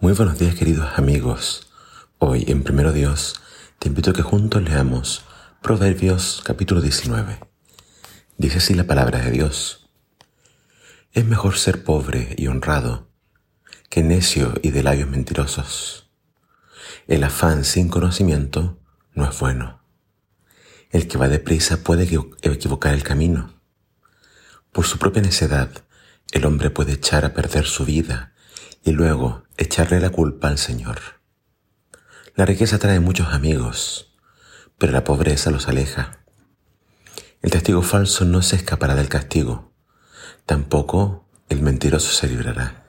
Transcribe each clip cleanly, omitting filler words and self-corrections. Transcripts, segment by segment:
Muy buenos días, queridos amigos. Hoy en Primero Dios te invito a que juntos leamos Proverbios capítulo 19. Dice así la palabra de Dios: Es mejor ser pobre y honrado que necio y de labios mentirosos. El afán sin conocimiento no es bueno. El que va deprisa puede equivocar el camino. Por su propia necedad, el hombre puede echar a perder su vida y luego echarle la culpa al Señor. La riqueza trae muchos amigos, pero la pobreza los aleja. El testigo falso no se escapará del castigo, tampoco el mentiroso se librará.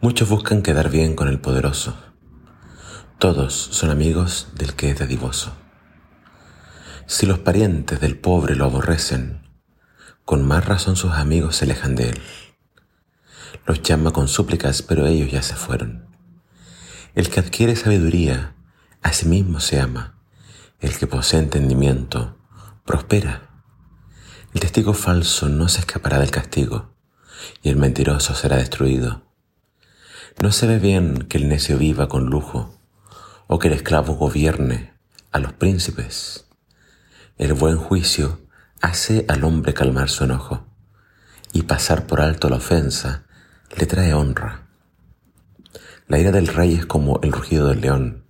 Muchos buscan quedar bien con el poderoso. Todos son amigos del que es dadivoso. Si los parientes del pobre lo aborrecen, con más razón sus amigos se alejan de él. Los llama con súplicas, pero ellos ya se fueron. El que adquiere sabiduría, a sí mismo se ama. El que posee entendimiento, prospera. El testigo falso no se escapará del castigo, y el mentiroso será destruido. No se ve bien que el necio viva con lujo, o que el esclavo gobierne a los príncipes. El buen juicio hace al hombre calmar su enojo, y pasar por alto la ofensa le trae honra. La ira del rey es como el rugido del león,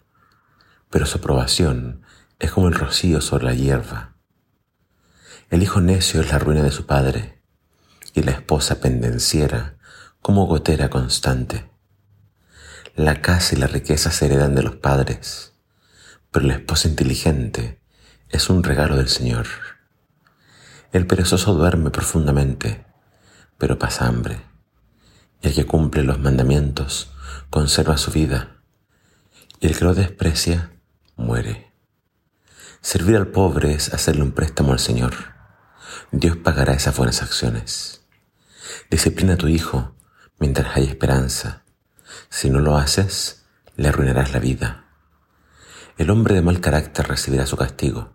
pero su aprobación es como el rocío sobre la hierba. El hijo necio es la ruina de su padre, y la esposa pendenciera como gotera constante. La casa y la riqueza se heredan de los padres, pero la esposa inteligente es un regalo del Señor. El perezoso duerme profundamente, pero pasa hambre. El que cumple los mandamientos conserva su vida, y el que lo desprecia muere. Servir al pobre es hacerle un préstamo al Señor. Dios pagará esas buenas acciones. Disciplina a tu hijo mientras hay esperanza. Si no lo haces, le arruinarás la vida. El hombre de mal carácter recibirá su castigo.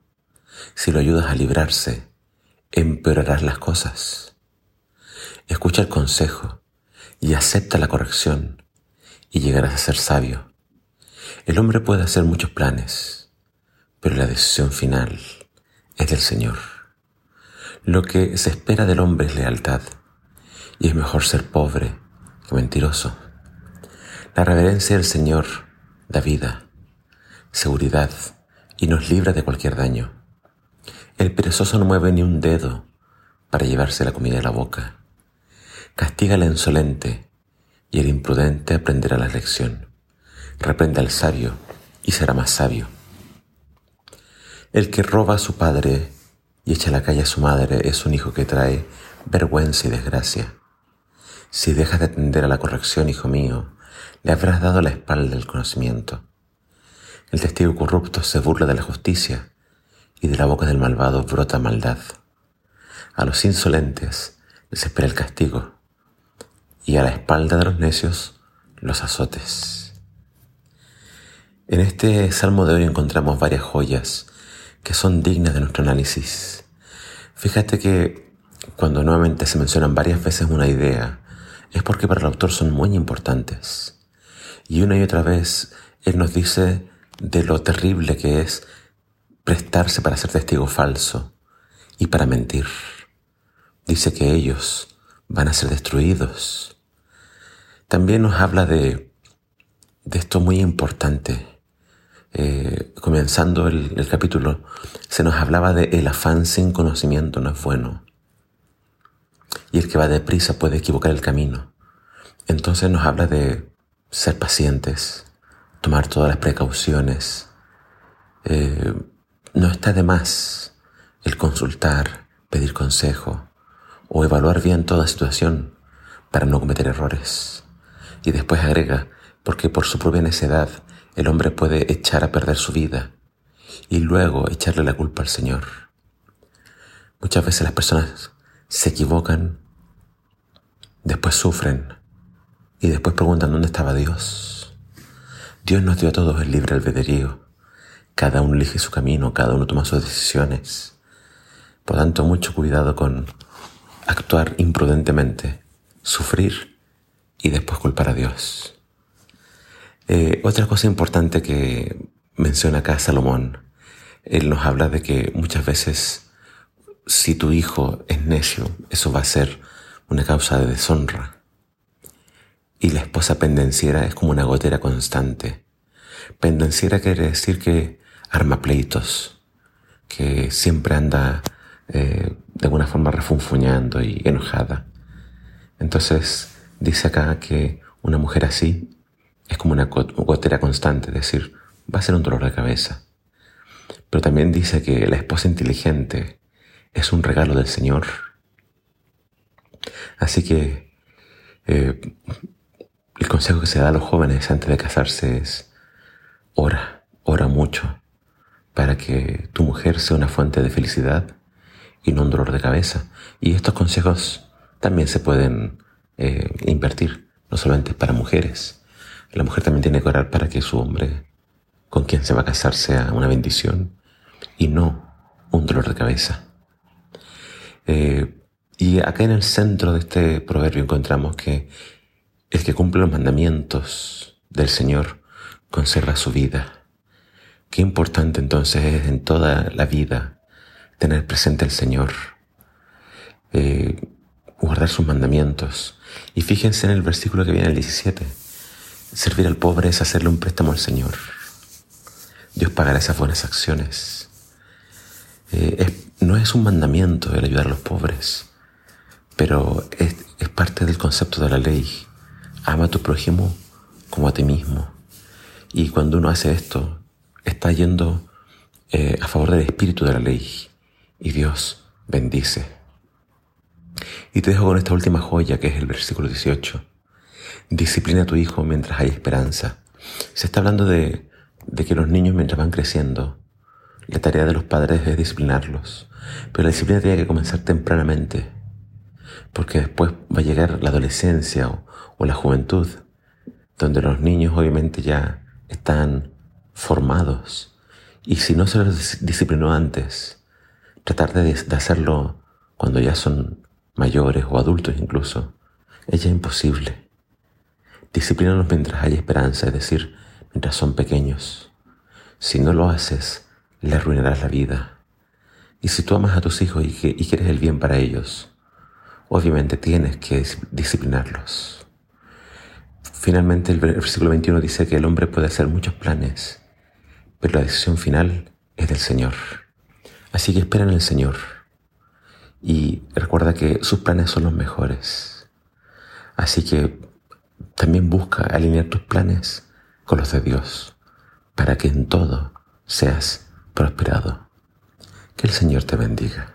Si lo ayudas a librarse, empeorarás las cosas. Escucha el consejo y acepta la corrección, y llegarás a ser sabio. El hombre puede hacer muchos planes, pero la decisión final es del Señor. Lo que se espera del hombre es lealtad, y es mejor ser pobre que mentiroso. La reverencia del Señor da vida, seguridad, y nos libra de cualquier daño. El perezoso no mueve ni un dedo para llevarse la comida a la boca. Castiga al insolente, y el imprudente aprenderá la lección. Reprende al sabio, y será más sabio. El que roba a su padre y echa a la calle a su madre es un hijo que trae vergüenza y desgracia. Si dejas de atender a la corrección, hijo mío, le habrás dado la espalda al conocimiento. El testigo corrupto se burla de la justicia, y de la boca del malvado brota maldad. A los insolentes les espera el castigo, y a la espalda de los necios los azotes. En este salmo de hoy encontramos varias joyas que son dignas de nuestro análisis. Fíjate que cuando nuevamente se mencionan varias veces una idea, es porque para el autor son muy importantes. Y una y otra vez él nos dice de lo terrible que es prestarse para ser testigo falso y para mentir. Dice que ellos van a ser destruidos. También nos habla de esto muy importante. Comenzando el capítulo, se nos hablaba de el afán sin conocimiento no es bueno. Y el que va deprisa puede equivocar el camino. Entonces nos habla de ser pacientes, tomar todas las precauciones. No está de más el consultar, pedir consejo o evaluar bien toda situación para no cometer errores. Y después agrega, porque por su propia necedad el hombre puede echar a perder su vida y luego echarle la culpa al Señor. Muchas veces las personas se equivocan, después sufren y después preguntan dónde estaba Dios. Dios nos dio a todos el libre albedrío. Cada uno elige su camino, cada uno toma sus decisiones. Por tanto, mucho cuidado con actuar imprudentemente, sufrir y después culpar a Dios. Otra cosa importante que menciona acá Salomón, él nos habla de que muchas veces si tu hijo es necio, eso va a ser una causa de deshonra. Y la esposa pendenciera es como una gotera constante. Pendenciera quiere decir que arma pleitos, que siempre anda de alguna forma refunfuñando y enojada. Entonces dice acá que una mujer así es como una gotera constante, es decir, va a ser un dolor de cabeza. Pero también dice que la esposa inteligente es un regalo del Señor. Así que el consejo que se da a los jóvenes antes de casarse es ora mucho para que tu mujer sea una fuente de felicidad y no un dolor de cabeza. Y estos consejos también se pueden invertir, no solamente para mujeres. La mujer también tiene que orar para que su hombre con quien se va a casar sea una bendición y no un dolor de cabeza. Y acá en el centro de este proverbio encontramos que el que cumple los mandamientos del Señor conserva su vida. Qué importante entonces es en toda la vida tener presente al Señor, guardar sus mandamientos. Y fíjense en el versículo que viene, el 17. Servir al pobre es hacerle un préstamo al Señor. Dios pagará esas buenas acciones. No es un mandamiento el ayudar a los pobres, pero es parte del concepto de la ley. Ama a tu prójimo como a ti mismo. Y cuando uno hace esto, está yendo a favor del espíritu de la ley. Y Dios bendice. Y te dejo con esta última joya, que es el versículo 18. Disciplina a tu hijo mientras hay esperanza. Se está hablando de que los niños, mientras van creciendo, la tarea de los padres es disciplinarlos. Pero la disciplina tiene que comenzar tempranamente, porque después va a llegar la adolescencia o la juventud, donde los niños obviamente ya están formados. Y si no se los disciplinó antes, tratar de hacerlo cuando ya son mayores o adultos incluso, es ya imposible. Disciplínalos mientras hay esperanza, es decir, mientras son pequeños. Si no lo haces, le arruinarás la vida. Y si tú amas a tus hijos y quieres el bien para ellos, obviamente tienes que disciplinarlos. Finalmente, el versículo 21 dice que el hombre puede hacer muchos planes, pero la decisión final es del Señor. Así que espera en el Señor y recuerda que sus planes son los mejores. Así que también busca alinear tus planes con los de Dios, para que en todo seas prosperado. Que el Señor te bendiga.